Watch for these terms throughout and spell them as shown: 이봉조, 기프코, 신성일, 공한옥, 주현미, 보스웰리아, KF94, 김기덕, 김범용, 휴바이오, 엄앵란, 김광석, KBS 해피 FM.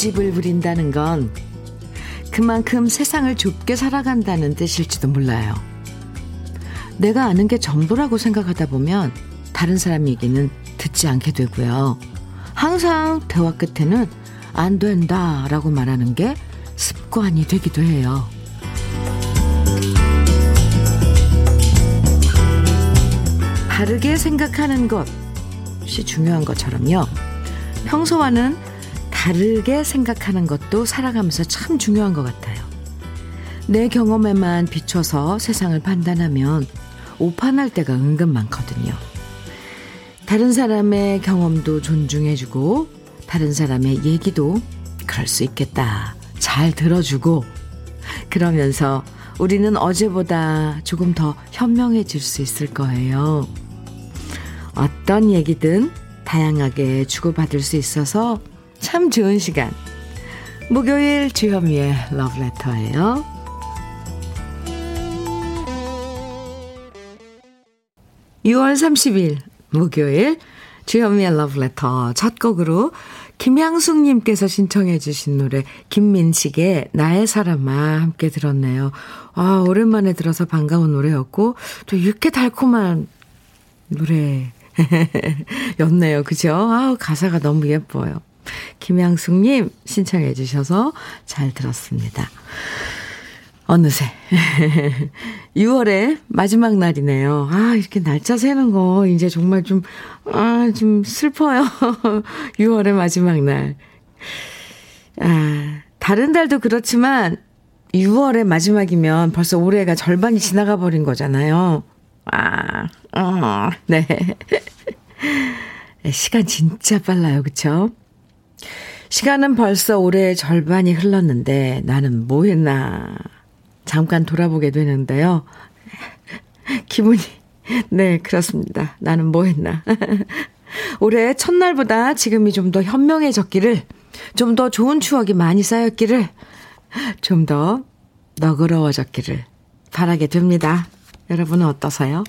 고집을 부린다는 건 그만큼 세상을 좁게 살아간다는 뜻일지도 몰라요. 내가 아는 게 전부라고 생각하다 보면 다른 사람 얘기는 듣지 않게 되고요. 항상 대화 끝에는 안 된다라고 말하는 게 습관이 되기도 해요. 다르게 생각하는 것이 중요한 것처럼요. 평소와는 다르게 생각하는 것도 살아가면서 참 중요한 것 같아요. 내 경험에만 비춰서 세상을 판단하면 오판할 때가 은근 많거든요. 다른 사람의 경험도 존중해주고 다른 사람의 얘기도 그럴 수 있겠다 잘 들어주고, 그러면서 우리는 어제보다 조금 더 현명해질 수 있을 거예요. 어떤 얘기든 다양하게 주고받을 수 있어서 참 좋은 시간. 목요일 주현미의 러브레터예요. 6월 30일 목요일 주현미의 러브레터 첫 곡으로 김양숙 님께서 신청해 주신 노래 김민식의 나의 사람아 함께 들었네요. 아, 오랜만에 들어서 반가운 노래였고 또 이렇게 달콤한 노래 였네요. 그죠? 아, 가사가 너무 예뻐요. 김양숙 님 신청해 주셔서 잘 들었습니다. 어느새 6월의 마지막 날이네요. 아, 이렇게 날짜 세는 거 이제 정말 좀 슬퍼요. 6월의 마지막 날. 아, 다른 달도 그렇지만 6월의 마지막이면 벌써 올해가 절반이 지나가 버린 거잖아요. 네. 시간 진짜 빨라요, 그렇죠? 시간은 벌써 올해의 절반이 흘렀는데 나는 뭐 했나? 잠깐 돌아보게 되는데요. 기분이 네 그렇습니다. 나는 뭐 했나. 올해 첫날보다 지금이 좀 더 현명해졌기를, 좀 더 좋은 추억이 많이 쌓였기를, 좀 더 너그러워졌기를 바라게 됩니다. 여러분은 어떠세요?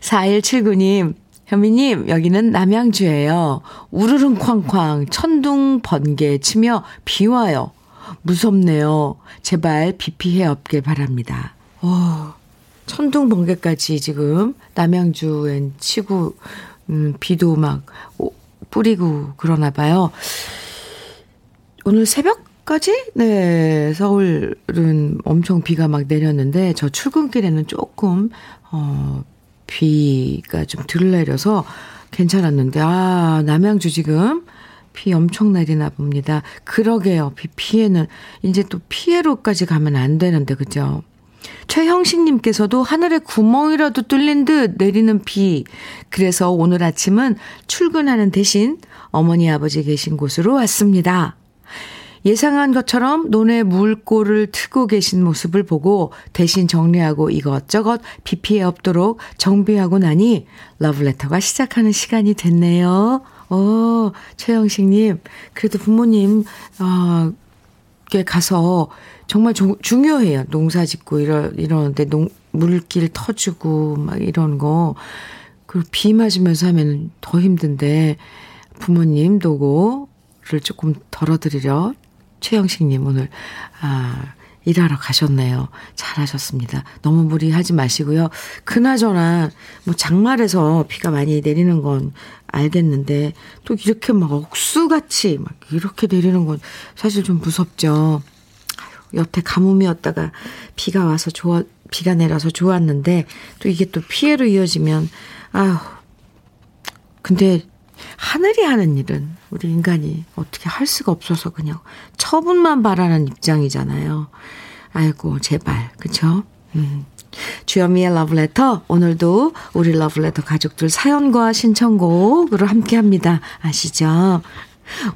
4179님, 현미님, 여기는 남양주예요. 우르릉 쾅쾅 천둥 번개 치며 비 와요. 무섭네요. 제발 비 피해 없길 바랍니다. 오, 천둥 번개까지 지금 남양주엔 치고 비도 막 뿌리고 그러나 봐요. 오늘 새벽까지 네 서울은 엄청 비가 막 내렸는데 저 출근길에는 조금 비가 좀 덜 내려서 괜찮았는데 아 남양주 지금 비 엄청 내리나 봅니다. 그러게요. 비 피해는 이제 또 피해로까지 가면 안 되는데 그죠? 최형식님께서도 하늘에 구멍이라도 뚫린 듯 내리는 비. 그래서 오늘 아침은 출근하는 대신 어머니 아버지 계신 곳으로 왔습니다. 예상한 것처럼 논에 물꼬를 트고 계신 모습을 보고 대신 정리하고 이것저것 비 피해 없도록 정비하고 나니 러브레터가 시작하는 시간이 됐네요. 오, 최영식님, 그래도 부모님, 가서 정말 중요해요. 농사 짓고 이러는데, 물길 터주고, 막 이런 거. 그리고 비 맞으면서 하면 더 힘든데, 부모님 도구를 조금 덜어드리려, 최영식님 오늘, 일하러 가셨네요. 잘하셨습니다. 너무 무리하지 마시고요. 그나저나 뭐 장마에서 비가 많이 내리는 건 알겠는데 또 이렇게 막 억수같이 막 이렇게 내리는 건 사실 좀 무섭죠. 여태 가뭄이었다가 비가 와서 비가 내려서 좋았는데 또 이게 또 피해로 이어지면 아유. 근데 하늘이 하는 일은 우리 인간이 어떻게 할 수가 없어서 그냥 처분만 바라는 입장이잖아요. 아이고 제발 그쵸? 주현미의 러브레터, 오늘도 우리 러브레터 가족들 사연과 신청곡으로 함께합니다. 아시죠?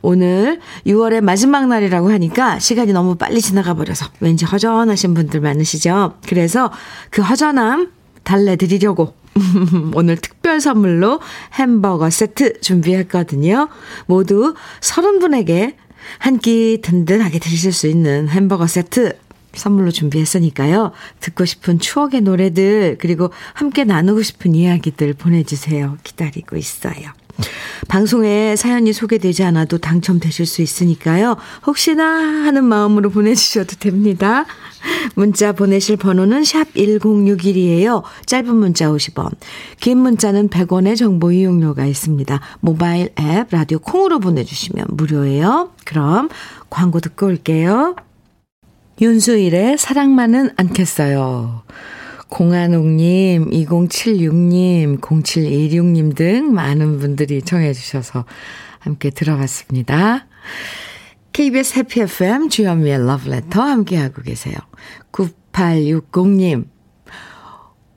오늘 6월의 마지막 날이라고 하니까 시간이 너무 빨리 지나가 버려서 왠지 허전하신 분들 많으시죠? 그래서 그 허전함 달래드리려고 오늘 특별 선물로 햄버거 세트 준비했거든요. 모두 30분에게 한 끼 든든하게 드실 수 있는 햄버거 세트 선물로 준비했으니까요. 듣고 싶은 추억의 노래들, 그리고 함께 나누고 싶은 이야기들 보내주세요. 기다리고 있어요. 방송에 사연이 소개되지 않아도 당첨되실 수 있으니까요. 혹시나 하는 마음으로 보내주셔도 됩니다. 문자 보내실 번호는 샵 1061이에요. 짧은 문자 50원, 긴 문자는 100원의 정보 이용료가 있습니다. 모바일 앱 라디오 콩으로 보내주시면 무료예요. 그럼 광고 듣고 올게요. 윤수일의 사랑만은 않겠어요. 공한옥님, 2076님, 0716님 등 많은 분들이 청해 주셔서 함께 들어봤습니다. KBS 해피 FM 주현미의 러브레터 함께하고 계세요. 9860님,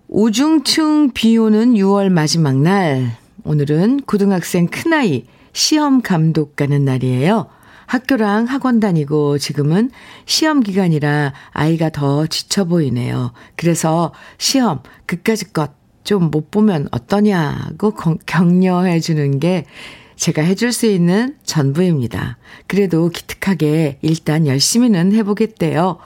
우중충 비오는 6월 마지막 날, 오늘은 고등학생 큰아이 시험 감독 가는 날이에요. 학교랑 학원 다니고 지금은 시험 기간이라 아이가 더 지쳐 보이네요. 그래서 시험 그까짓 것 좀 못 보면 어떠냐고 격려해 주는 게 제가 해줄 수 있는 전부입니다. 그래도 기특하게 일단 열심히는 해보겠대요.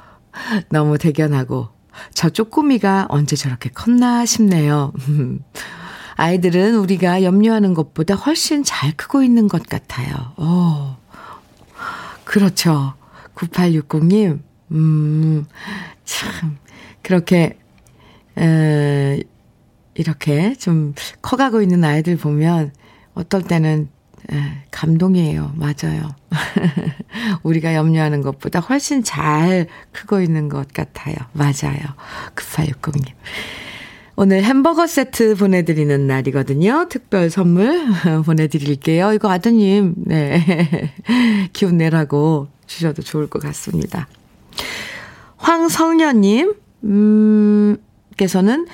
너무 대견하고 저 쪼꼬미가 언제 저렇게 컸나 싶네요. 아이들은 우리가 염려하는 것보다 훨씬 잘 크고 있는 것 같아요. 오. 그렇죠. 9860님, 참, 그렇게, 이렇게 좀 커가고 있는 아이들 보면 어떨 때는 감동이에요. 맞아요. 우리가 염려하는 것보다 훨씬 잘 크고 있는 것 같아요. 맞아요. 9860님. 오늘 햄버거 세트 보내드리는 날이거든요. 특별 선물 보내드릴게요. 이거 아드님, 네. 기운 내라고 주셔도 좋을 것 같습니다. 황성현님, 께서는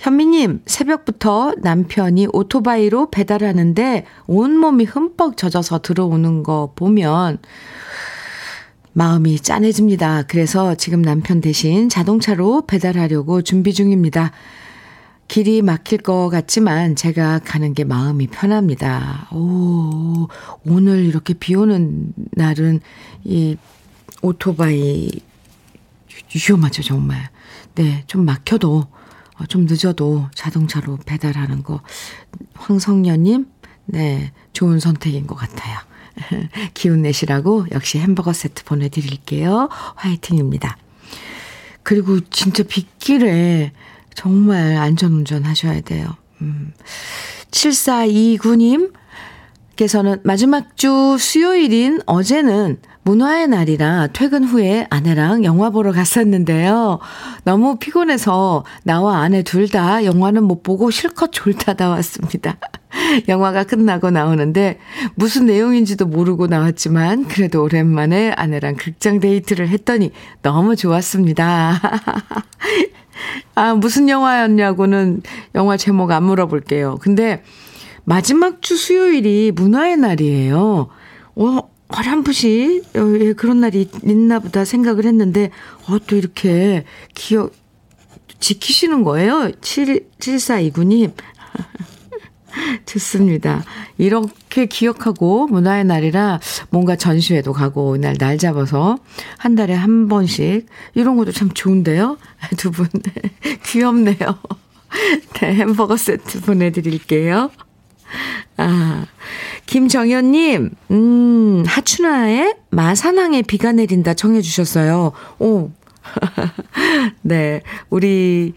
현미님, 새벽부터 남편이 오토바이로 배달하는데 온몸이 흠뻑 젖어서 들어오는 거 보면 마음이 짠해집니다. 그래서 지금 남편 대신 자동차로 배달하려고 준비 중입니다. 길이 막힐 것 같지만 제가 가는 게 마음이 편합니다. 오, 오늘 이렇게 비 오는 날은 이 오토바이 위험하죠, 정말. 네, 좀 막혀도, 좀 늦어도 자동차로 배달하는 거. 황성녀님, 네, 좋은 선택인 것 같아요. 기운 내시라고 역시 햄버거 세트 보내드릴게요. 화이팅입니다. 그리고 진짜 빗길에 정말 안전운전 하셔야 돼요. 7429님께서는 마지막 주 수요일인 어제는 문화의 날이라 퇴근 후에 아내랑 영화 보러 갔었는데요. 너무 피곤해서 나와 아내 둘 다 영화는 못 보고 실컷 졸다다 왔습니다. 영화가 끝나고 나오는데 무슨 내용인지도 모르고 나왔지만 그래도 오랜만에 아내랑 극장 데이트를 했더니 너무 좋았습니다. 아, 무슨 영화였냐고는 영화 제목 안 물어볼게요. 근데 마지막 주 수요일이 문화의 날이에요. 어렴풋이 그런 날이 있나 보다 생각을 했는데 또 이렇게 기억 지키시는 거예요. 7429님. 좋습니다. 이렇게 기억하고 문화의 날이라 뭔가 전시회도 가고 이날 날 잡아서 한 달에 한 번씩 이런 것도 참 좋은데요. 두 분 귀엽네요. 네, 햄버거 세트 보내드릴게요. 아, 김정현님, 하춘아의 마산항에 비가 내린다 청해 주셨어요. 오. 네, 우리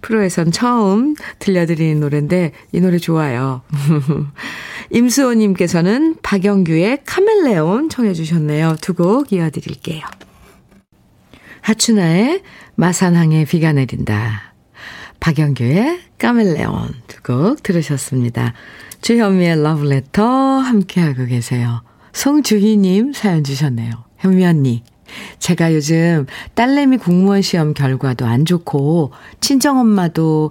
프로에선 처음 들려드리는 노래인데 이 노래 좋아요. 임수호님께서는 박영규의 카멜레온 청해 주셨네요. 두 곡 이어드릴게요. 하춘아의 마산항에 비가 내린다, 박영규의 카멜레온 두 곡 들으셨습니다. 주현미의 러브레터 함께하고 계세요. 송주희님 사연 주셨네요. 현미 언니, 제가 요즘 딸내미 공무원 시험 결과도 안 좋고 친정엄마도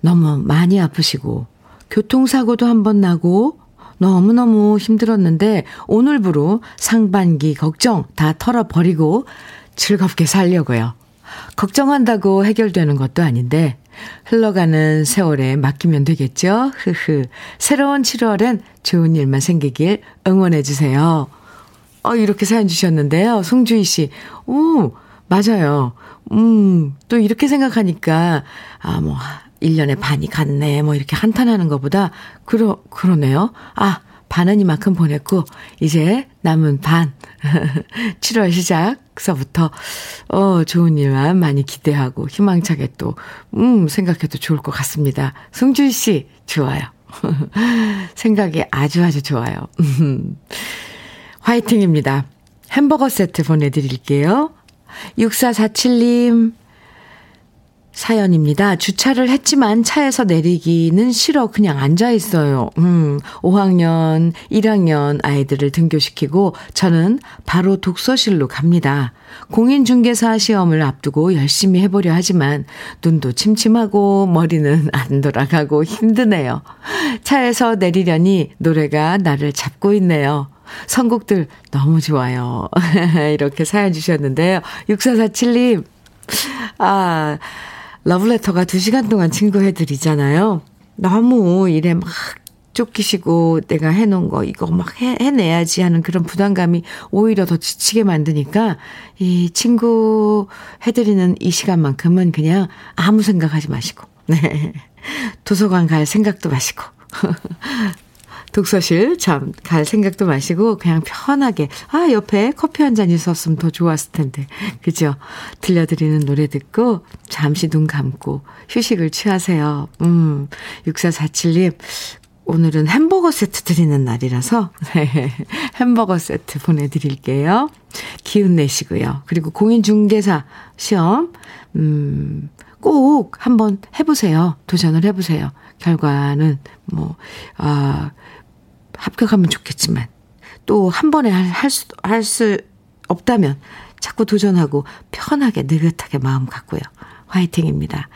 너무 많이 아프시고 교통사고도 한 번 나고 너무너무 힘들었는데 오늘부로 상반기 걱정 다 털어버리고 즐겁게 살려고요. 걱정한다고 해결되는 것도 아닌데 흘러가는 세월에 맡기면 되겠죠. 새로운 7월엔 좋은 일만 생기길 응원해 주세요. 이렇게 사연 주셨는데요. 송주희 씨. 오, 맞아요. 또 이렇게 생각하니까, 뭐, 1년에 반이 갔네 뭐 이렇게 한탄하는 것보다 그러네요. 아, 반은 이만큼 보냈고 이제 남은 반 7월 시작서부터 좋은 일만 많이 기대하고 희망차게 또 생각해도 좋을 것 같습니다. 승준 씨 좋아요. 생각이 아주 좋아요. 화이팅입니다. 햄버거 세트 보내드릴게요. 6447님 사연입니다. 주차를 했지만 차에서 내리기는 싫어 그냥 앉아있어요. 5학년, 1학년 아이들을 등교시키고 저는 바로 독서실로 갑니다. 공인중개사 시험을 앞두고 열심히 해보려 하지만 눈도 침침하고 머리는 안 돌아가고 힘드네요. 차에서 내리려니 노래가 나를 잡고 있네요. 선곡들 너무 좋아요. 이렇게 사연 주셨는데요. 6447님 아... 러브레터가 2시간 동안 친구해드리잖아요. 너무 일에 막 쫓기시고 내가 해놓은 거 이거 막 해내야지 하는 그런 부담감이 오히려 더 지치게 만드니까 이 친구해드리는 이 시간만큼은 그냥 아무 생각하지 마시고 네 도서관 갈 생각도 마시고 독서실 참 갈 생각도 마시고 그냥 편하게 아 옆에 커피 한 잔 있었으면 더 좋았을 텐데 그죠? 들려드리는 노래 듣고 잠시 눈 감고 휴식을 취하세요. 6447님 오늘은 햄버거 세트 드리는 날이라서 네, 햄버거 세트 보내드릴게요. 기운 내시고요. 그리고 공인중개사 시험 꼭 한번 해보세요. 도전을 해보세요. 결과는 뭐 합격하면 좋겠지만 또 한 번에 할 수 없다면 자꾸 도전하고 편하게 느긋하게 마음 갖고요. 화이팅입니다.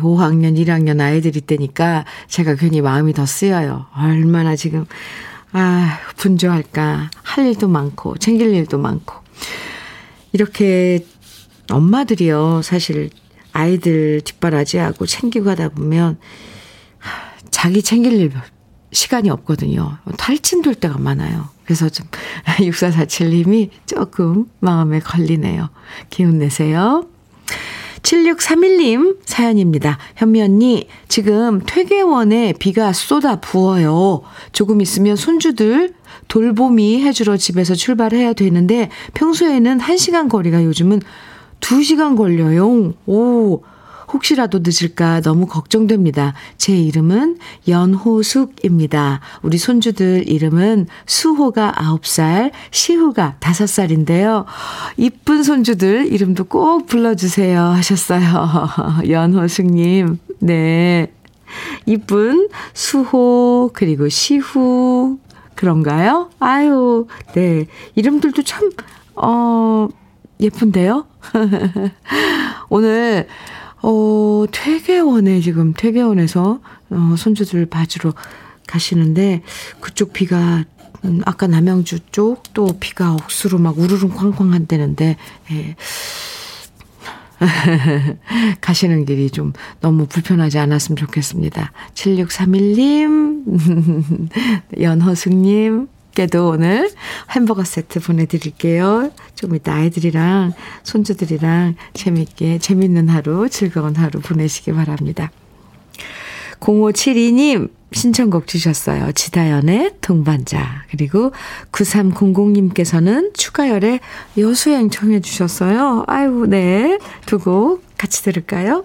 5학년 1학년 아이들이 때니까 제가 괜히 마음이 더 쓰여요. 얼마나 지금 분주할까. 할 일도 많고 챙길 일도 많고 이렇게 엄마들이요 사실 아이들 뒷바라지하고 챙기고 하다 보면 자기 챙길 시간이 없거든요. 탈진 돌 때가 많아요. 그래서 좀 6447님이 조금 마음에 걸리네요. 기운 내세요. 7631님 사연입니다. 현미 언니 지금 퇴계원에 비가 쏟아 부어요. 조금 있으면 손주들 돌보미 해주러 집에서 출발해야 되는데 평소에는 1시간 거리가 요즘은 2시간 걸려요. 오, 혹시라도 늦을까 너무 걱정됩니다. 제 이름은 연호숙입니다. 우리 손주들 이름은 수호가 9살, 시호가 5살인데요. 이쁜 손주들 이름도 꼭 불러주세요 하셨어요. 연호숙님, 네. 이쁜 수호, 그리고 시후, 그런가요? 아유, 네. 이름들도 참, 예쁜데요? 오늘, 퇴계원에서, 손주들 봐주러 가시는데, 그쪽 비가, 아까 남양주 쪽, 또 비가 억수로 막 우르릉 쾅쾅 한대는데, 예. 가시는 길이 좀 너무 불편하지 않았으면 좋겠습니다. 7631님, 연허숙님, 께도 오늘 햄버거 세트 보내드릴게요. 좀 이따 아이들이랑 손주들이랑 재밌는 하루, 즐거운 하루 보내시기 바랍니다. 0572님 신청곡 주셨어요. 지다연의 동반자. 그리고 9300님께서는 추가열의 여수행 청해 주셨어요. 아이고, 네. 두 곡 같이 들을까요?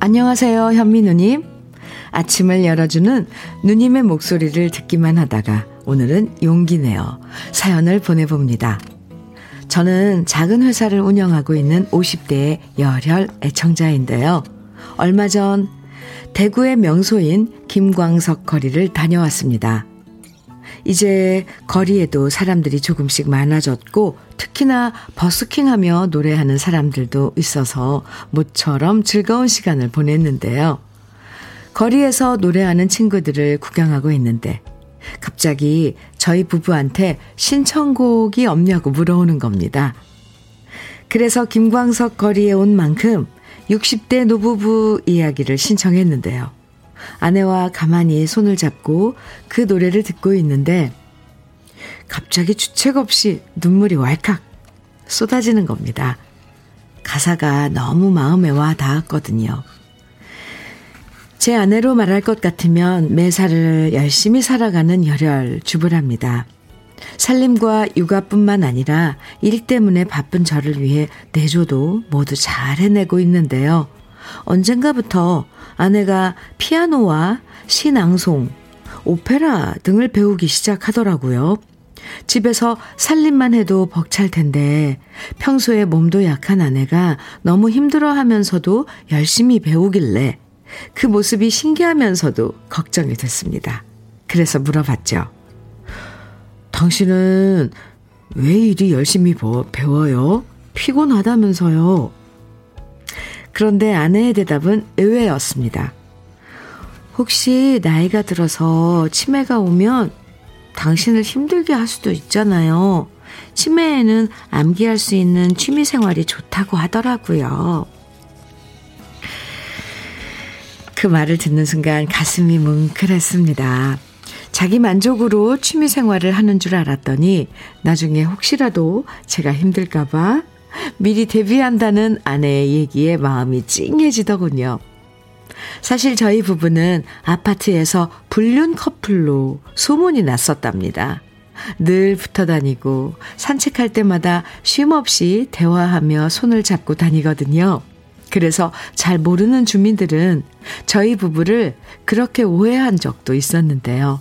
안녕하세요, 현미 누님. 아침을 열어주는 누님의 목소리를 듣기만 하다가 오늘은 용기 내어 사연을 보내봅니다. 저는 작은 회사를 운영하고 있는 50대의 열혈 애청자인데요. 얼마 전 대구의 명소인 김광석 거리를 다녀왔습니다. 이제 거리에도 사람들이 조금씩 많아졌고 특히나 버스킹하며 노래하는 사람들도 있어서 모처럼 즐거운 시간을 보냈는데요. 거리에서 노래하는 친구들을 구경하고 있는데 갑자기 저희 부부한테 신청곡이 없냐고 물어오는 겁니다. 그래서 김광석 거리에 온 만큼 60대 노부부 이야기를 신청했는데요. 아내와 가만히 손을 잡고 그 노래를 듣고 있는데 갑자기 주책 없이 눈물이 왈칵 쏟아지는 겁니다. 가사가 너무 마음에 와 닿았거든요. 제 아내로 말할 것 같으면 매사를 열심히 살아가는 열혈 주부랍니다. 살림과 육아뿐만 아니라 일 때문에 바쁜 저를 위해 내조도 모두 잘 해내고 있는데요. 언젠가부터 아내가 피아노와 신앙송, 오페라 등을 배우기 시작하더라고요. 집에서 살림만 해도 벅찰 텐데 평소에 몸도 약한 아내가 너무 힘들어하면서도 열심히 배우길래 그 모습이 신기하면서도 걱정이 됐습니다. 그래서 물어봤죠. 당신은 왜 이리 열심히 배워요? 피곤하다면서요. 그런데 아내의 대답은 의외였습니다. 혹시 나이가 들어서 치매가 오면 당신을 힘들게 할 수도 있잖아요. 치매에는 암기할 수 있는 취미생활이 좋다고 하더라고요. 그 말을 듣는 순간 가슴이 뭉클했습니다. 자기 만족으로 취미생활을 하는 줄 알았더니 나중에 혹시라도 제가 힘들까봐 미리 대비한다는 아내의 얘기에 마음이 찡해지더군요. 사실 저희 부부는 아파트에서 불륜 커플로 소문이 났었답니다. 늘 붙어 다니고 산책할 때마다 쉼없이 대화하며 손을 잡고 다니거든요. 그래서 잘 모르는 주민들은 저희 부부를 그렇게 오해한 적도 있었는데요.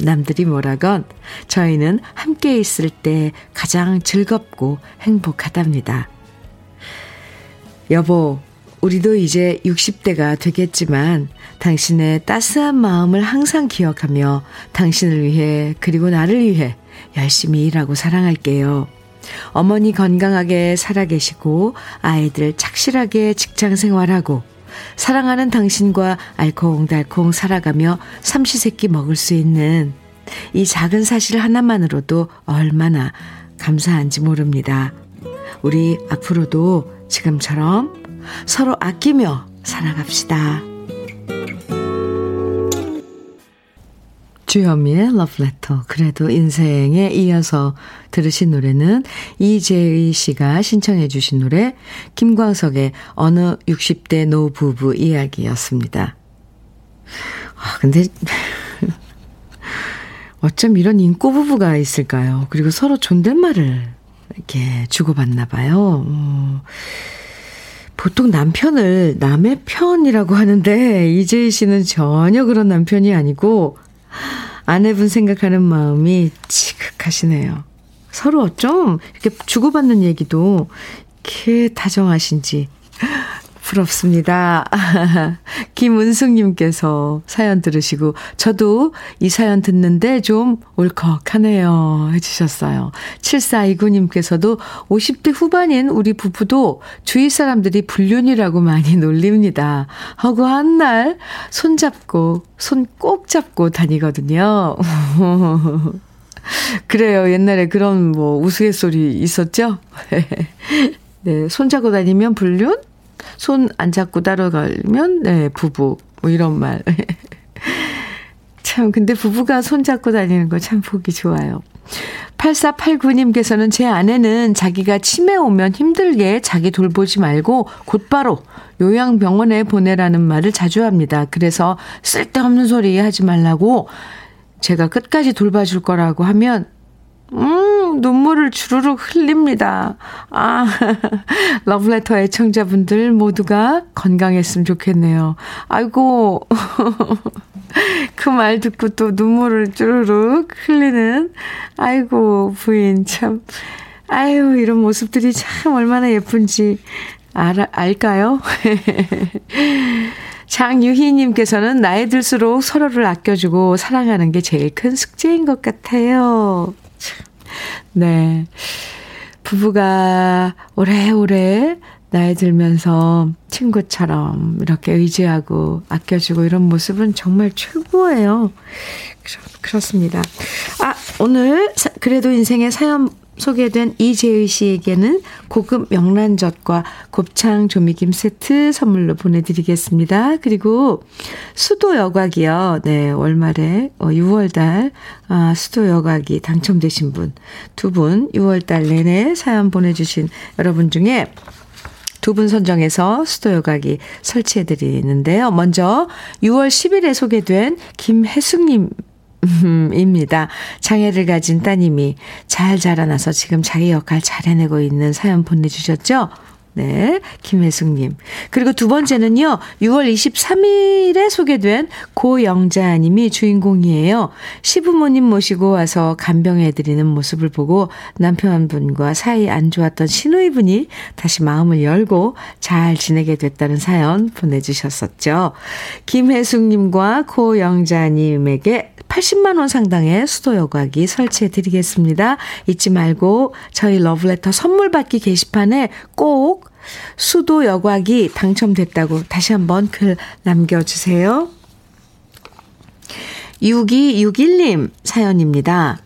남들이 뭐라건 저희는 함께 있을 때 가장 즐겁고 행복하답니다. 여보, 우리도 이제 60대가 되겠지만 당신의 따스한 마음을 항상 기억하며 당신을 위해 그리고 나를 위해 열심히 일하고 사랑할게요. 어머니 건강하게 살아계시고 아이들 착실하게 직장생활하고 사랑하는 당신과 알콩달콩 살아가며 삼시세끼 먹을 수 있는 이 작은 사실 하나만으로도 얼마나 감사한지 모릅니다. 우리 앞으로도 지금처럼 서로 아끼며 살아갑시다. 주현미의 러브레터, 그래도 인생에 이어서 들으신 노래는 이재의 씨가 신청해 주신 노래 김광석의 어느 60대 노부부 이야기였습니다. 아, 근데 어쩜 이런 인꼬부부가 있을까요? 그리고 서로 존댓말을 이렇게 주고받나 봐요. 보통 남편을 남의 편이라고 하는데 이재희 씨는 전혀 그런 남편이 아니고 아내분 생각하는 마음이 지극하시네요. 서로 어쩜 이렇게 주고받는 얘기도 이렇게 다정하신지 부럽습니다. 김은숙님께서 사연 들으시고 저도 이 사연 듣는데 좀 울컥하네요 해주셨어요. 7429님께서도 50대 후반인 우리 부부도 주위 사람들이 불륜이라고 많이 놀립니다. 허구한 날 손잡고 손 꼭 잡고 다니거든요. 그래요. 옛날에 그런 뭐 우스갯소리 있었죠? 네, 손 잡고 다니면 불륜? 손 안 잡고 따라가면 네, 부부 뭐 이런 말. 참 근데 부부가 손 잡고 다니는 거 참 보기 좋아요. 8489님께서는 제 아내는 자기가 치매 오면 힘들게 자기 돌보지 말고 곧바로 요양병원에 보내라는 말을 자주 합니다. 그래서 쓸데없는 소리 하지 말라고 제가 끝까지 돌봐줄 거라고 하면 눈물을 주르륵 흘립니다. 아, 러브레터 애청자분들 모두가 건강했으면 좋겠네요. 아이고, 그 말 듣고 또 눈물을 주르륵 흘리는, 아이고, 부인 참, 아유, 이런 모습들이 참 얼마나 예쁜지 알까요? 장유희님께서는 나이 들수록 서로를 아껴주고 사랑하는 게 제일 큰 숙제인 것 같아요. 네. 부부가 오래오래 나이 들면서 친구처럼 이렇게 의지하고 아껴주고 이런 모습은 정말 최고예요. 그렇습니다. 아, 오늘 그래도 인생의 사연 소개된 이재의 씨에게는 고급 명란젓과 곱창 조미김 세트 선물로 보내드리겠습니다. 그리고 수도 여과기요. 네, 월말에 6월달 수도 여과기 당첨되신 분 두 분 6월달 내내 사연 보내주신 여러분 중에 두 분 선정해서 수도 여과기 설치해드리는데요. 먼저 6월 10일에 소개된 김혜숙님 입니다. 장애를 가진 따님이 잘 자라나서 지금 자기 역할 잘 해내고 있는 사연 보내주셨죠? 네, 김혜숙님. 그리고 두 번째는요, 6월 23일에 소개된 고영자님이 주인공이에요. 시부모님 모시고 와서 간병해드리는 모습을 보고 남편분과 사이 안 좋았던 시누이분이 다시 마음을 열고 잘 지내게 됐다는 사연 보내주셨었죠. 김혜숙님과 고영자님에게 80만 원 상당의 수도 여과기 설치해드리겠습니다. 잊지 말고 저희 러브레터 선물 받기 게시판에 꼭 수도 여과기 당첨됐다고 다시 한번 글 남겨주세요. 6261님 사연입니다.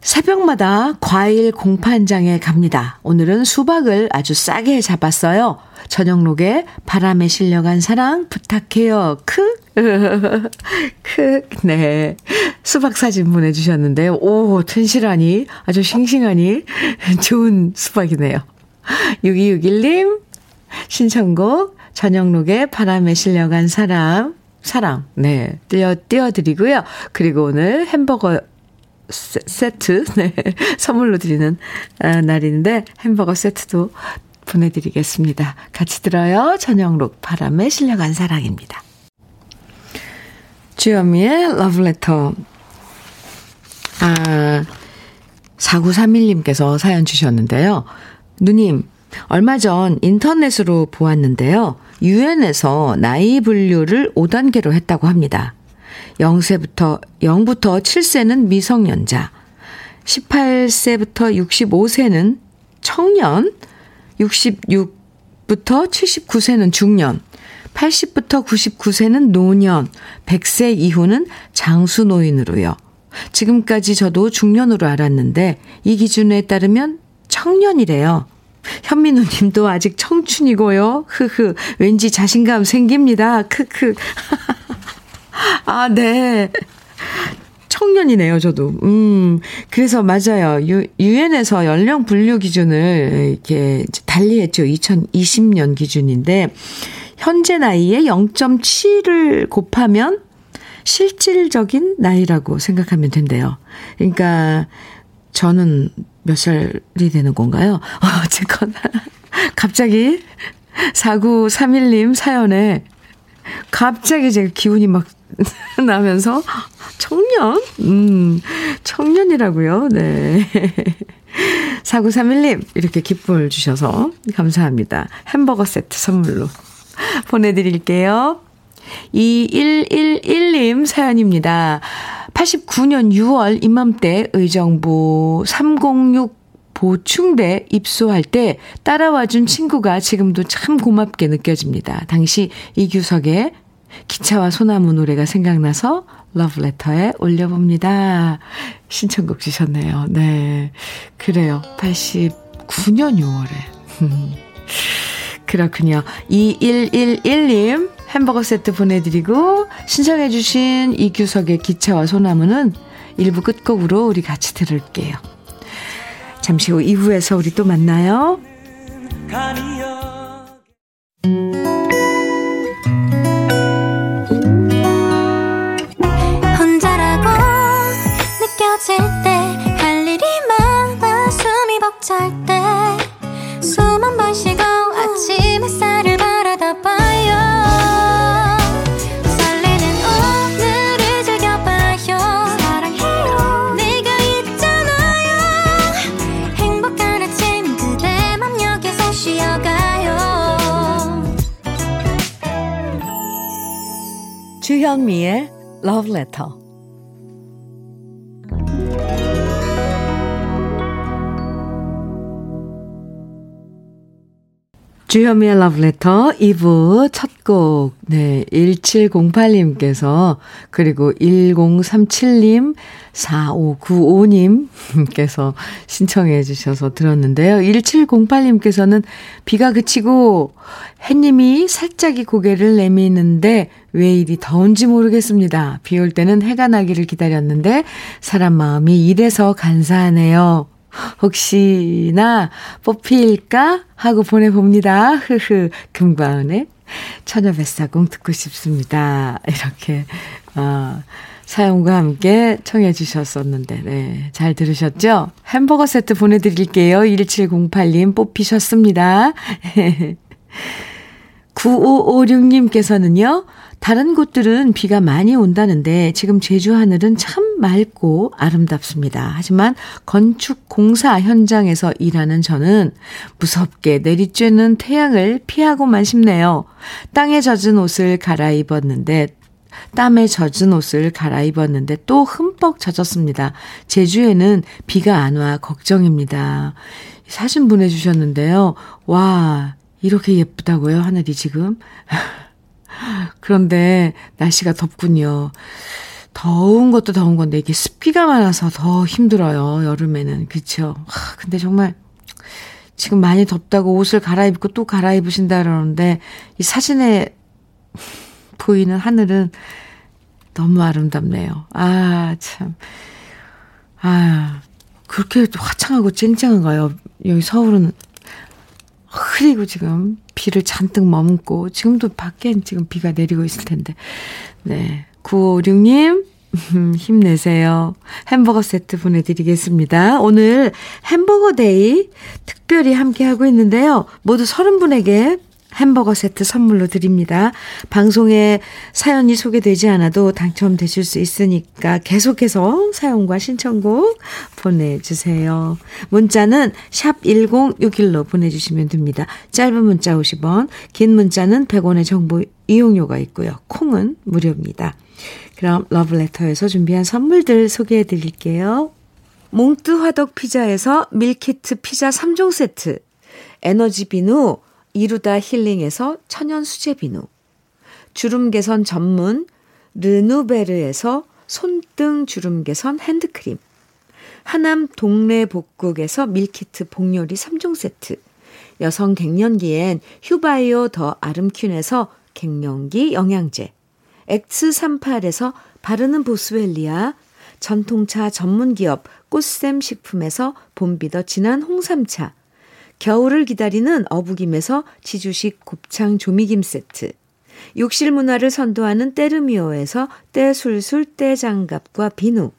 새벽마다 과일 공판장에 갑니다. 오늘은 수박을 아주 싸게 잡았어요. 저녁록에 바람에 실려간 사랑 부탁해요. 네. 수박 사진 보내주셨는데요. 오, 튼실하니 아주 싱싱하니 좋은 수박이네요. 6261님 신청곡 저녁록에 바람에 실려간 사랑 네 띄워드리고요. 그리고 오늘 햄버거 세트 네 선물로 드리는 날인데 햄버거 세트도 보내드리겠습니다. 같이 들어요. 저녁록 바람에 실려간 사랑입니다. 주현미의 러브레터. 아, 4931님께서 사연 주셨는데요. 누님, 얼마 전 인터넷으로 보았는데요. 유엔에서 나이 분류를 5단계로 했다고 합니다. 0부터 7세는 미성년자, 18세부터 65세는 청년, 66부터 79세는 중년, 80부터 99세는 노년, 100세 이후는 장수노인으로요. 지금까지 저도 중년으로 알았는데 이 기준에 따르면 청년이래요. 현민우님도 아직 청춘이고요. 왠지 자신감 생깁니다. 아, 네. 청년이네요, 저도. 그래서 맞아요. 유엔에서 연령 분류 기준을 이렇게 달리했죠. 2020년 기준인데 현재 나이에 0.7을 곱하면 실질적인 나이라고 생각하면 된대요. 그러니까 저는 몇 살이 되는 건가요? 어쨌거나 갑자기 4931님 사연에 갑자기 제가 기운이 막 나면서 청년? 청년이라고요. 네. 4931님 이렇게 기쁨을 주셔서 감사합니다. 햄버거 세트 선물로 보내드릴게요. 2111님 사연입니다. 89년 6월 이맘때 의정부 306 보충대 입소할 때 따라와준 친구가 지금도 참 고맙게 느껴집니다. 당시 이규석의 기차와 소나무 노래가 생각나서 러브레터에 올려봅니다. 신청곡 주셨네요. 네, 그래요. 89년 6월에. 그렇군요. 2111님 햄버거 세트 보내드리고 신청해 주신 이규석의 기차와 소나무는 1부 끝곡으로 우리 같이 들을게요. 잠시 후 2부에서 우리 또 만나요. 혼자라고 느껴질 때 할 일이 많아 숨이 벅찰 때 숨 한 번 쉬고 아침 햇살을 바라다 봐요. 주현미의 러브레터. 주현미의 러브레터 2부 첫 곡, 네, 1708님께서, 그리고 1037님, 4595님께서 신청해 주셔서 들었는데요. 1708님께서는 비가 그치고 해님이 살짝이 고개를 내미는데 왜 이리 더운지 모르겠습니다. 비 올 때는 해가 나기를 기다렸는데 사람 마음이 이래서 간사하네요. 혹시나 뽑힐까 하고 보내봅니다. 흐흐. 금과은의 처녀뱃사공 듣고 싶습니다. 이렇게 사연과 함께 청해 주셨었는데, 네, 잘 들으셨죠? 햄버거 세트 보내드릴게요. 1708님 뽑히셨습니다. 9556님께서는요. 다른 곳들은 비가 많이 온다는데 지금 제주 하늘은 참 맑고 아름답습니다. 하지만 건축 공사 현장에서 일하는 저는 무섭게 내리쬐는 태양을 피하고만 싶네요. 땀에 젖은 옷을 갈아입었는데 또 흠뻑 젖었습니다. 제주에는 비가 안 와 걱정입니다. 사진 보내주셨는데요. 와, 이렇게 예쁘다고요, 하늘이 지금? 그런데 날씨가 덥군요. 더운 것도 더운 건데 이게 습기가 많아서 더 힘들어요, 여름에는. 그렇죠? 근데 정말 지금 많이 덥다고 옷을 갈아입고 또 갈아입으신다 그러는데 이 사진에 보이는 하늘은 너무 아름답네요. 아, 참. 아, 그렇게 화창하고 쨍쨍한가요? 여기 서울은 흐리고 지금 비를 잔뜩 머금고, 지금도 밖엔 지금 비가 내리고 있을 텐데. 네, 956님 힘내세요. 햄버거 세트 보내드리겠습니다. 오늘 햄버거 데이 특별히 함께하고 있는데요. 모두 30분에게 햄버거 세트 선물로 드립니다. 방송에 사연이 소개되지 않아도 당첨되실 수 있으니까 계속해서 사연과 신청곡 보내주세요. 문자는 샵 1061로 보내주시면 됩니다. 짧은 문자 50원, 긴 문자는 100원의 정보 이용료가 있고요. 콩은 무료입니다. 그럼 러브레터에서 준비한 선물들 소개해드릴게요. 몽뜨 화덕 피자에서 밀키트 피자 3종 세트, 에너지 비누 이루다 힐링에서 천연 수제 비누, 주름 개선 전문 르누베르에서 손등 주름 개선 핸드크림, 하남 동네 복국에서 밀키트 복요리 3종 세트, 여성 갱년기엔 휴바이오 더 아름퀸에서 갱년기 영양제, X38에서 바르는 보스웰리아, 전통차 전문기업 꽃샘 식품에서 봄비더 진한 홍삼차, 겨울을 기다리는 어부김에서 지주식 곱창 조미김 세트, 욕실 문화를 선도하는 때르미오에서 때술술 때장갑과 비누,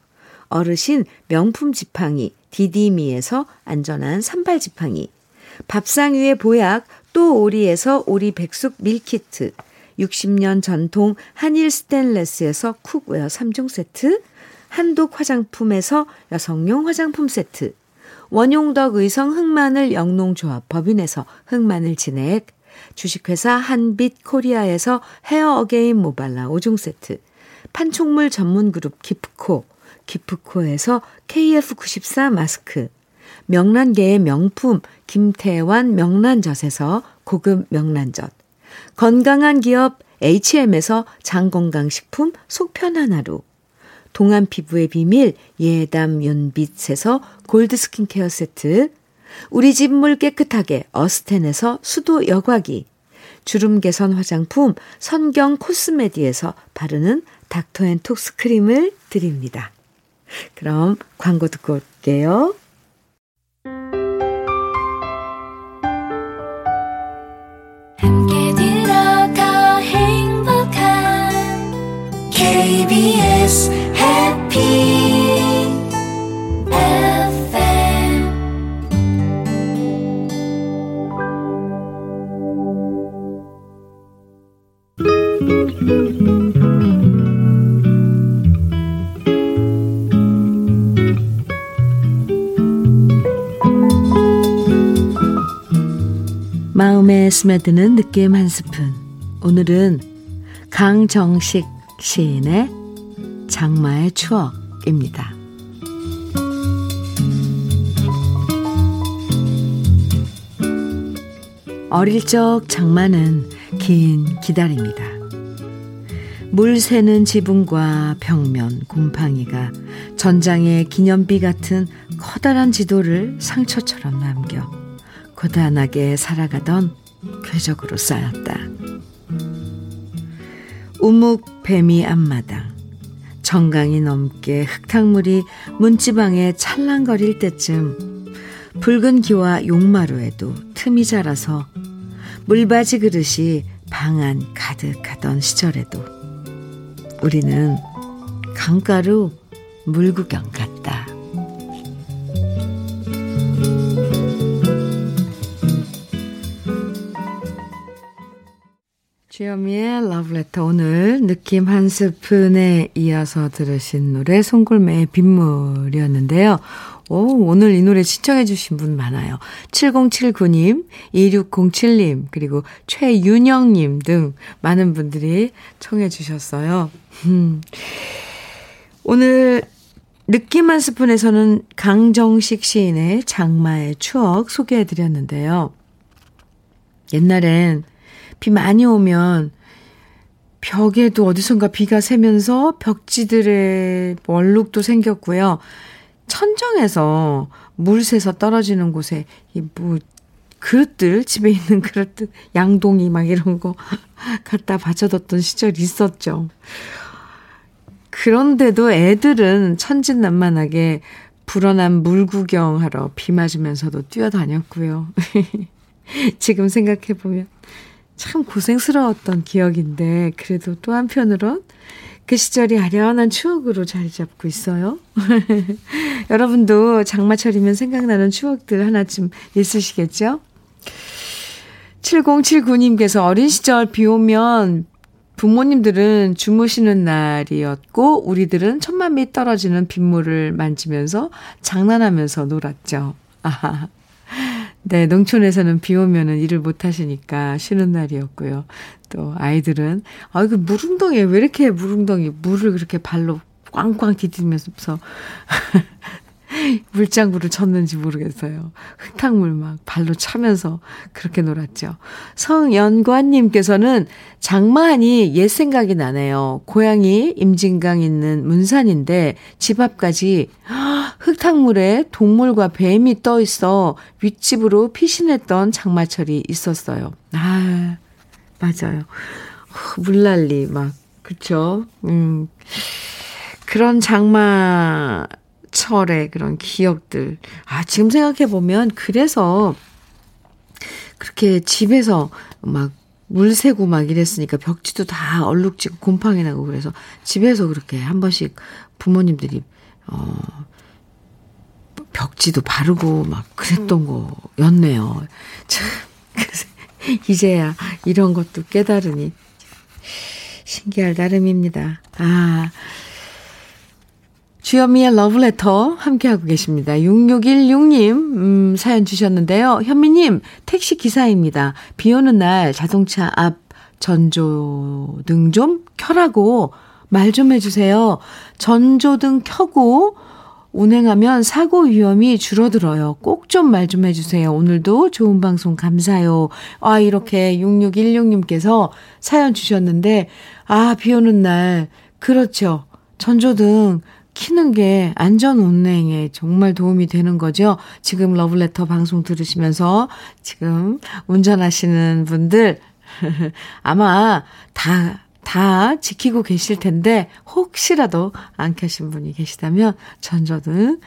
어르신 명품 지팡이 디디미에서 안전한 산발 지팡이, 밥상 위의 보약 또 오리에서 오리 백숙 밀키트, 60년 전통 한일 스탠레스에서 쿡웨어 3종 세트, 한독 화장품에서 여성용 화장품 세트, 원용덕 의성 흑마늘 영농조합 법인에서 흑마늘 진액, 주식회사 한빛 코리아에서 헤어 어게인 모발라 5종 세트, 판촉물 전문그룹 기프코, 기프코에서 KF94 마스크, 명란계의 명품 김태환 명란젓에서 고급 명란젓, 건강한 기업 HM에서 장건강식품 속편한 하루, 동안 피부의 비밀 예담 윤빛에서 골드 스킨케어 세트, 우리 집 물 깨끗하게 어스텐에서 수도 여과기, 주름 개선 화장품 선경 코스메디에서 바르는 닥터앤톡스 크림을 드립니다. 그럼 광고 듣고 올게요. 함께 들어가 행복한 KBS 해피 FM. 마음에 스며드는 느낌 한 스푼. 오늘은 강정식 시인의 장마의 추억입니다. 어릴 적 장마는 긴 기다림이다. 물 새는 지붕과 벽면, 곰팡이가 전장의 기념비 같은 커다란 지도를 상처처럼 남겨 고단하게 살아가던 궤적으로 쌓였다. 우묵 뱀이 앞마당, 정강이 넘게 흙탕물이 문지방에 찰랑거릴 때쯤 붉은 기와 용마루에도 틈이 자라서 물바지 그릇이 방안 가득하던 시절에도 우리는 강가로 물구경 갔다. 주현미의 러브레터, 오늘 느낌 한 스푼에 이어서 들으신 노래 송골매의 빗물이었는데요. 오, 오늘 이 노래 신청해 주신 분 많아요. 7079님, 2607님, 그리고 최윤영님 등 많은 분들이 청해 주셨어요. 오늘 느낌 한 스푼에서는 강정식 시인의 장마의 추억 소개해 드렸는데요. 옛날엔 비 많이 오면 벽에도 어디선가 비가 새면서 벽지들의 얼룩도 생겼고요. 천정에서 물 새서 떨어지는 곳에 이 뭐 그릇들, 집에 있는 그릇들, 양동이 막 이런 거 갖다 받쳐뒀던 시절이 있었죠. 그런데도 애들은 천진난만하게 불어난 물 구경하러 비 맞으면서도 뛰어다녔고요. 지금 생각해보면 참 고생스러웠던 기억인데, 그래도 또 한편으론 그 시절이 아련한 추억으로 자리 잡고 있어요. 여러분도 장마철이면 생각나는 추억들 하나쯤 있으시겠죠? 7079님께서 어린 시절 비 오면 부모님들은 주무시는 날이었고 우리들은 천만 미 떨어지는 빗물을 만지면서 장난하면서 놀았죠. 아하. 네, 농촌에서는 비 오면은 일을 못 하시니까 쉬는 날이었고요. 또 아이들은 그 물웅덩이에 왜 이렇게 물을 그렇게 발로 꽝꽝 디디면서 물장구를 쳤는지 모르겠어요. 흙탕물 막 발로 차면서 그렇게 놀았죠. 성연관님께서는 장마하니 옛 생각이 나네요. 고향이 임진강 있는 문산인데 집 앞까지 흙탕물에 동물과 뱀이 떠 있어 윗집으로 피신했던 장마철이 있었어요. 아, 맞아요. 물난리 막, 그렇죠. 그런 장마 철의 그런 기억들. 아, 지금 생각해보면 그래서 그렇게 집에서 막 물 새고 막 이랬으니까 벽지도 다 얼룩지고 곰팡이 나고, 그래서 집에서 그렇게 한 번씩 부모님들이 벽지도 바르고 막 그랬던 거였네요. 참, 이제야 이런 것도 깨달으니 신기할 따름입니다. 아, 주현미의 러브레터 함께하고 계십니다. 6616님 사연 주셨는데요. 현미님, 택시기사입니다. 비 오는 날 자동차 앞 전조등 좀 켜라고 말 좀 해주세요. 전조등 켜고 운행하면 사고 위험이 줄어들어요. 꼭 좀 말 좀 해주세요. 오늘도 좋은 방송 감사해요. 아, 이렇게 6616님께서 사연 주셨는데, 아, 비 오는 날, 그렇죠. 전조등 키는 게 안전운행에 정말 도움이 되는 거죠. 지금 러브레터 방송 들으시면서 지금 운전하시는 분들 아마 다 지키고 계실 텐데, 혹시라도 안 켜신 분이 계시다면 전조등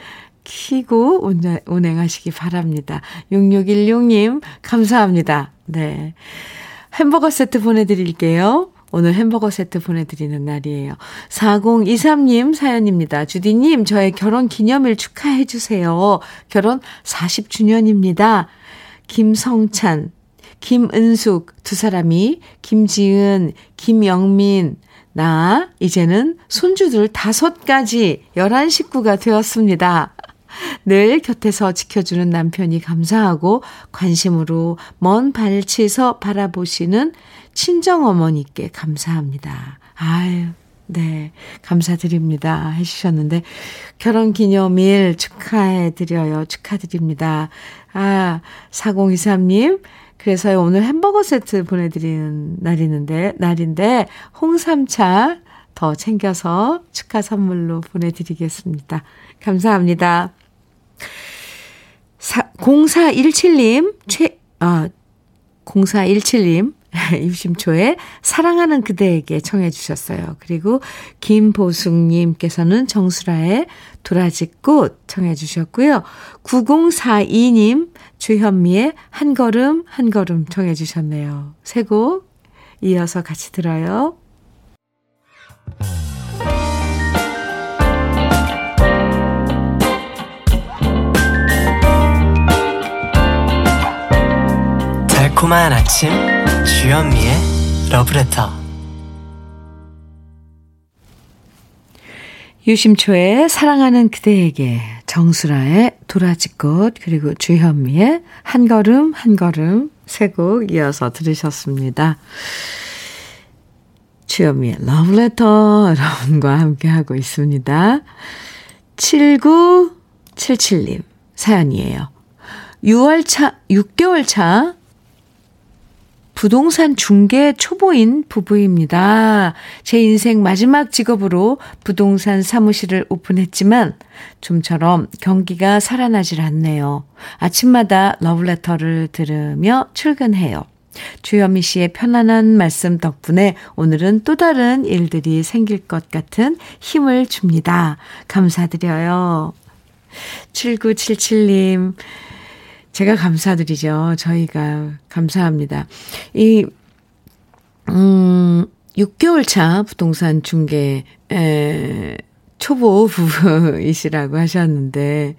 키고 운행하시기 바랍니다. 6616님 감사합니다. 네, 햄버거 세트 보내드릴게요. 오늘 햄버거 세트 보내드리는 날이에요. 4023님 사연입니다. 주디님, 저의 결혼 기념일 축하해 주세요. 결혼 40주년입니다. 김성찬, 김은숙 두 사람이, 김지은, 김영민, 나 이제는 손주들 5까지 11 식구가 되었습니다. 늘 곁에서 지켜주는 남편이 감사하고, 관심으로 먼 발치에서 바라보시는 친정어머니께 감사합니다. 아유, 네, 감사드립니다 해주셨는데 결혼기념일 축하해드려요. 축하드립니다. 아, 4023님 그래서요 오늘 햄버거 세트 보내드리는 날인데 홍삼차 더 챙겨서 축하 선물로 보내드리겠습니다. 감사합니다. 0417님 0417님 임심초에 사랑하는 그대에게 청해 주셨어요. 그리고 김보숙님께서는 정수라의 도라지꽃 청해 주셨고요. 9042님 주현미의 한 걸음 한 걸음 청해 주셨네요. 세 곡 이어서 같이 들어요. 달콤한 아침 주현미의 러브레터. 유심초의 사랑하는 그대에게, 정수라의 도라지꽃, 그리고 주현미의 한 걸음 한 걸음 세 곡 이어서 들으셨습니다. 주현미의 러브레터 여러분과 함께하고 있습니다. 7977님 사연이에요. 6개월 차 부동산 중개 초보인 부부입니다. 제 인생 마지막 직업으로 부동산 사무실을 오픈했지만 좀처럼 경기가 살아나질 않네요. 아침마다 러브레터를 들으며 출근해요. 주현미 씨의 편안한 말씀 덕분에 오늘은 또 다른 일들이 생길 것 같은 힘을 줍니다. 감사드려요. 7977님. 제가 감사드리죠. 저희가 감사합니다. 6개월 차 부동산 중개 초보 부부이시라고 하셨는데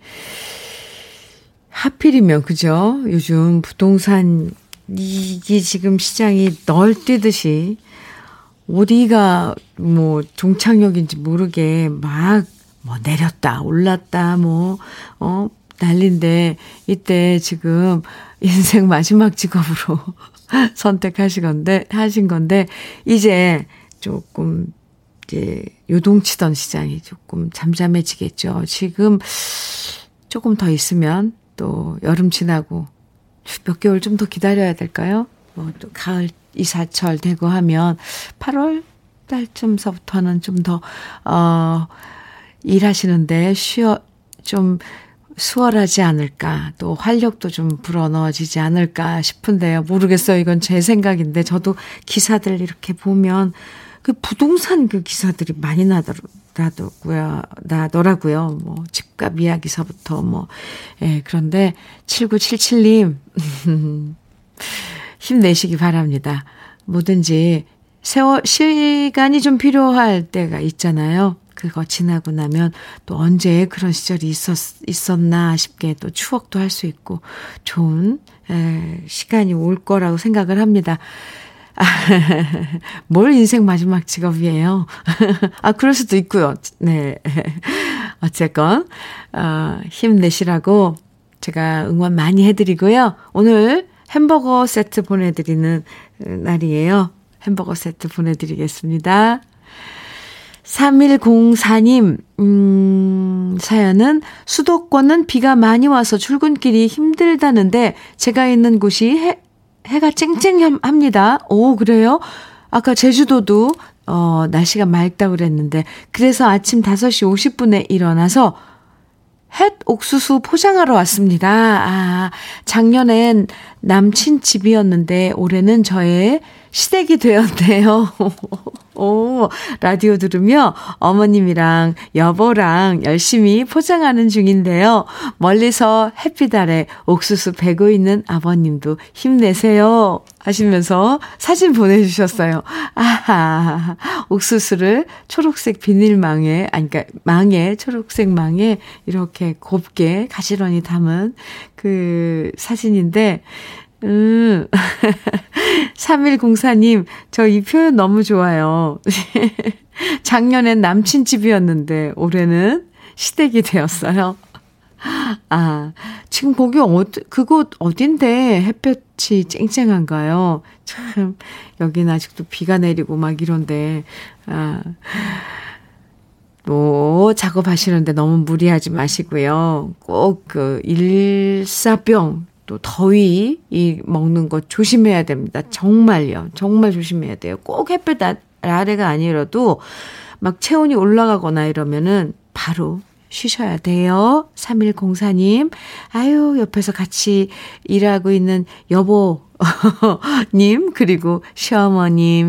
하필이면 그죠? 요즘 부동산 이게 지금 시장이 널뛰듯이 어디가 뭐 종착역인지 모르게 막 뭐 내렸다 올랐다 뭐 난리인데 이때 지금 인생 마지막 직업으로 선택하신 건데 이제 조금 이제 요동치던 시장이 조금 잠잠해지겠죠. 지금 조금 더 있으면 또 여름 지나고 몇 개월 좀 더 기다려야 될까요? 뭐 또 가을 이사철 되고 하면 8월 달쯤서부터는 좀 더 일하시는데 좀 수월하지 않을까, 또 활력도 좀 불어넣어지지 않을까 싶은데요. 모르겠어요. 이건 제 생각인데 저도 기사들 이렇게 보면 그 부동산 그 기사들이 많이 나더라고요. 뭐 집값 이야기서부터 뭐 그런데 7977님 힘내시기 바랍니다. 뭐든지 시간이 좀 필요할 때가 있잖아요. 그거 지나고 나면 또 언제 그런 시절이 있었나 싶게 또 추억도 할 수 있고 좋은 시간이 올 거라고 생각을 합니다. 아, 뭘 인생 마지막 직업이에요. 아, 그럴 수도 있고요. 네. 어쨌건 힘내시라고 제가 응원 많이 해드리고요. 오늘 햄버거 세트 보내드리는 날이에요. 햄버거 세트 보내드리겠습니다. 3104님 사연은 수도권은 비가 많이 와서 출근길이 힘들다는데 제가 있는 곳이 해가 쨍쨍합니다. 오, 그래요? 아까 제주도도 날씨가 맑다고 그랬는데 그래서 아침 5시 50분에 일어나서 햇 옥수수 포장하러 왔습니다. 아, 작년엔 남친 집이었는데 올해는 저의 시댁이 되었네요. 오, 라디오 들으며 어머님이랑 여보랑 열심히 포장하는 중인데요. 멀리서 햇빛 아래 옥수수 베고 있는 아버님도 힘내세요 하시면서 사진 보내주셨어요. 아하, 옥수수를 초록색 비닐망에, 초록색 망에 이렇게 곱게 가지런히 담은 그 사진인데, 3104님, 저 이 표현 너무 좋아요. 작년엔 남친 집이었는데 올해는 시댁이 되었어요. 아, 지금 거기 그곳 어딘데 햇볕이 쨍쨍한가요? 참, 여긴 아직도 비가 내리고 막 이런데, 아, 뭐, 작업하시는데 너무 무리하지 마시고요. 꼭 그 일사병, 또 더위, 먹는 거 조심해야 됩니다. 정말요. 정말 조심해야 돼요. 꼭 햇볕 아래가 아니라도 막 체온이 올라가거나 이러면은 바로 쉬셔야 돼요. 3104님. 아유, 옆에서 같이 일하고 있는 여보님, 그리고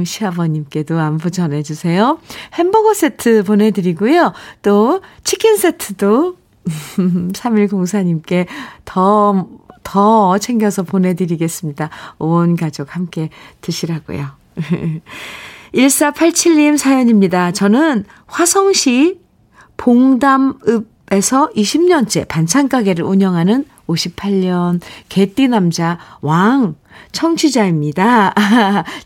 시아버님께도 안부 전해주세요. 햄버거 세트 보내드리고요. 또 치킨 세트도 3104님께 더 챙겨서 보내드리겠습니다. 온 가족 함께 드시라고요. 1487님 사연입니다. 저는 화성시 봉담읍에서 20년째 반찬가게를 운영하는 58년 개띠남자 왕 청취자입니다.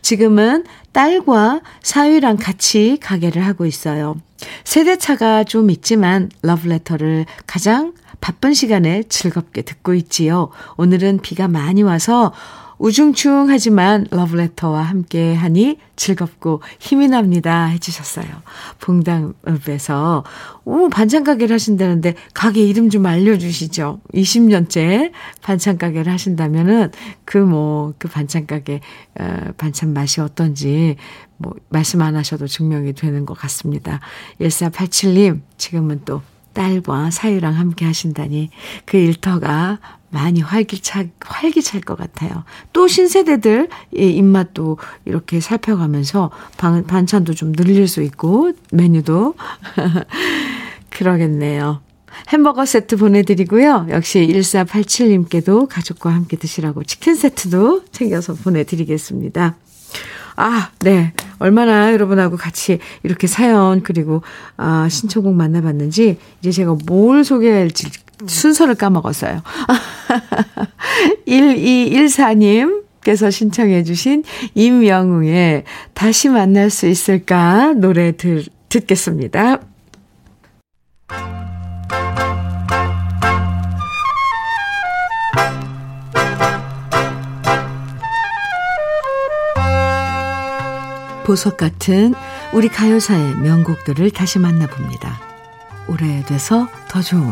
지금은 딸과 사위랑 같이 가게를 하고 있어요. 세대차가 좀 있지만 러브레터를 가장 바쁜 시간에 즐겁게 듣고 있지요. 오늘은 비가 많이 와서 우중충하지만 러브레터와 함께하니 즐겁고 힘이 납니다 해주셨어요. 봉담읍에서 반찬가게를 하신다는데 가게 이름 좀 알려주시죠. 20년째 반찬가게를 하신다면은 그 반찬가게 반찬 맛이 어떤지 뭐 말씀 안 하셔도 증명이 되는 것 같습니다. 1487님 지금은 또 딸과 사유랑 함께 하신다니 그 일터가 많이 활기찰 것 같아요. 또 신세대들 입맛도 이렇게 살펴가면서 반찬도 좀 늘릴 수 있고 메뉴도 그러겠네요. 햄버거 세트 보내드리고요. 역시 1487님께도 가족과 함께 드시라고 치킨 세트도 챙겨서 보내드리겠습니다. 아, 네. 얼마나 여러분하고 같이 이렇게 사연 그리고 신청곡 만나봤는지 이제 제가 뭘 소개할지 순서를 까먹었어요. 1214님께서 신청해 주신 임영웅의 다시 만날 수 있을까 노래 듣겠습니다. 보석 같은 우리 가요사의 명곡들을 다시 만나봅니다. 오래돼서 더 좋은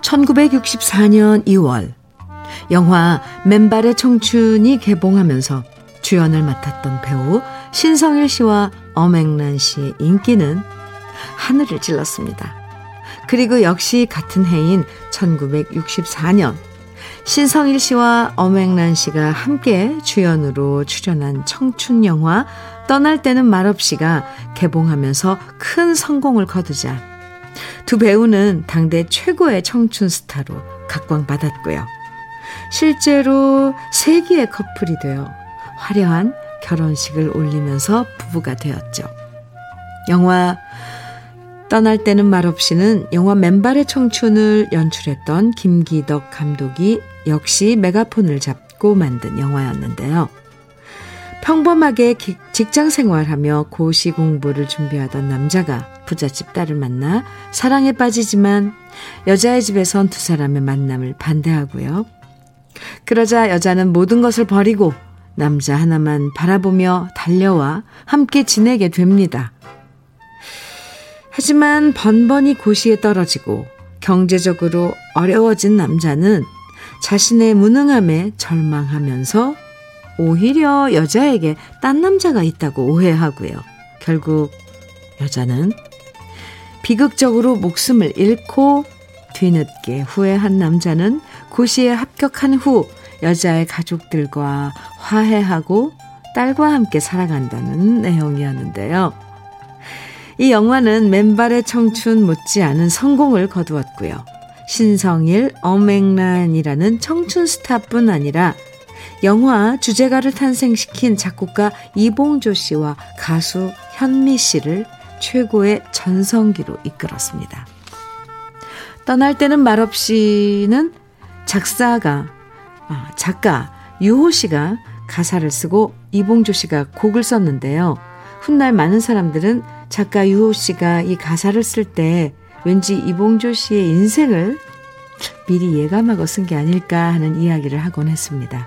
(1964년 2월) 영화 맨발의 청춘이 개봉하면서 주연을 맡았던 배우 신성일 씨와 엄앵란 씨의 인기는 하늘을 찔렀습니다. 그리고 역시 같은 해인 (1964년) 신성일 씨와 엄앵란 씨가 함께 주연으로 출연한 청춘 영화 떠날 때는 말없이가 개봉하면서 큰 성공을 거두자 두 배우는 당대 최고의 청춘 스타로 각광받았고요. 실제로 세기의 커플이 되어 화려한 결혼식을 올리면서 부부가 되었죠. 영화 떠날 때는 말없이는 영화 맨발의 청춘을 연출했던 김기덕 감독이 역시 메가폰을 잡고 만든 영화였는데요. 평범하게 직장생활하며 고시 공부를 준비하던 남자가 부잣집 딸을 만나 사랑에 빠지지만 여자의 집에선 두 사람의 만남을 반대하고요. 그러자 여자는 모든 것을 버리고 남자 하나만 바라보며 달려와 함께 지내게 됩니다. 하지만 번번이 고시에 떨어지고 경제적으로 어려워진 남자는 자신의 무능함에 절망하면서 오히려 여자에게 딴 남자가 있다고 오해하고요. 결국 여자는 비극적으로 목숨을 잃고 뒤늦게 후회한 남자는 고시에 합격한 후 여자의 가족들과 화해하고 딸과 함께 살아간다는 내용이었는데요. 이 영화는 맨발의 청춘 못지않은 성공을 거두었고요. 신성일, 엄앵란이라는 청춘 스타뿐 아니라 영화 주제가를 탄생시킨 작곡가 이봉조 씨와 가수 현미 씨를 최고의 전성기로 이끌었습니다. 떠날 때는 말없이는 작가 유호 씨가 가사를 쓰고 이봉조 씨가 곡을 썼는데요. 훗날 많은 사람들은 작가 유호 씨가 이 가사를 쓸 때 왠지 이봉조 씨의 인생을 미리 예감하고 쓴 게 아닐까 하는 이야기를 하곤 했습니다.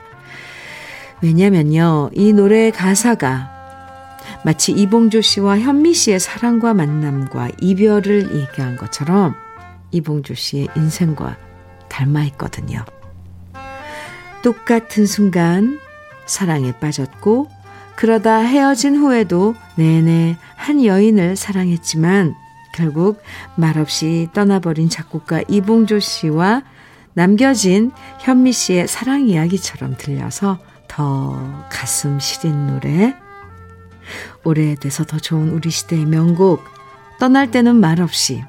왜냐면요, 이 노래의 가사가 마치 이봉조 씨와 현미 씨의 사랑과 만남과 이별을 얘기한 것처럼 이봉조 씨의 인생과 닮아있거든요. 똑같은 순간 사랑에 빠졌고 그러다 헤어진 후에도 내내 한 여인을 사랑했지만 결국 말없이 떠나버린 작곡가 이봉조 씨와 남겨진 현미 씨의 사랑 이야기처럼 들려서 더 가슴 시린 노래, 오래돼서 더 좋은 우리 시대의 명곡 떠날 때는 말없이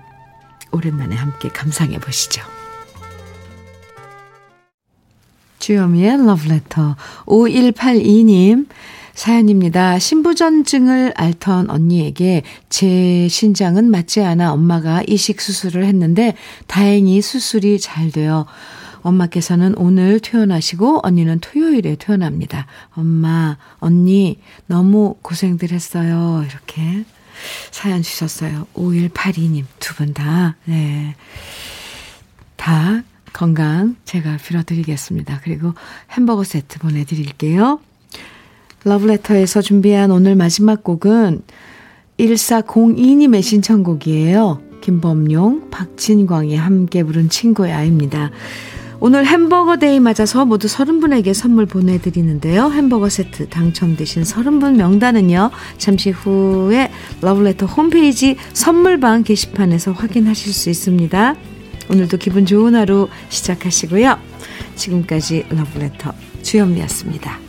오랜만에 함께 감상해 보시죠. 주현미의 러브레터. 5182님 사연입니다. 신부전증을 앓던 언니에게 제 신장은 맞지 않아 엄마가 이식 수술을 했는데 다행히 수술이 잘 되어 엄마께서는 오늘 퇴원하시고 언니는 토요일에 퇴원합니다. 엄마, 언니 너무 고생들 했어요. 이렇게 사연 주셨어요. 5182님 두 분 다, 네, 다 건강 제가 빌어드리겠습니다. 그리고 햄버거 세트 보내드릴게요. 러브레터에서 준비한 오늘 마지막 곡은 1402님의 신청곡이에요. 김범용, 박진광이 함께 부른 친구의 아이입니다. 오늘 햄버거 데이 맞아서 모두 30분에게 선물 보내드리는데요. 햄버거 세트 당첨되신 30분 명단은요, 잠시 후에 러브레터 홈페이지 선물방 게시판에서 확인하실 수 있습니다. 오늘도 기분 좋은 하루 시작하시고요. 지금까지 러브레터 주현미였습니다.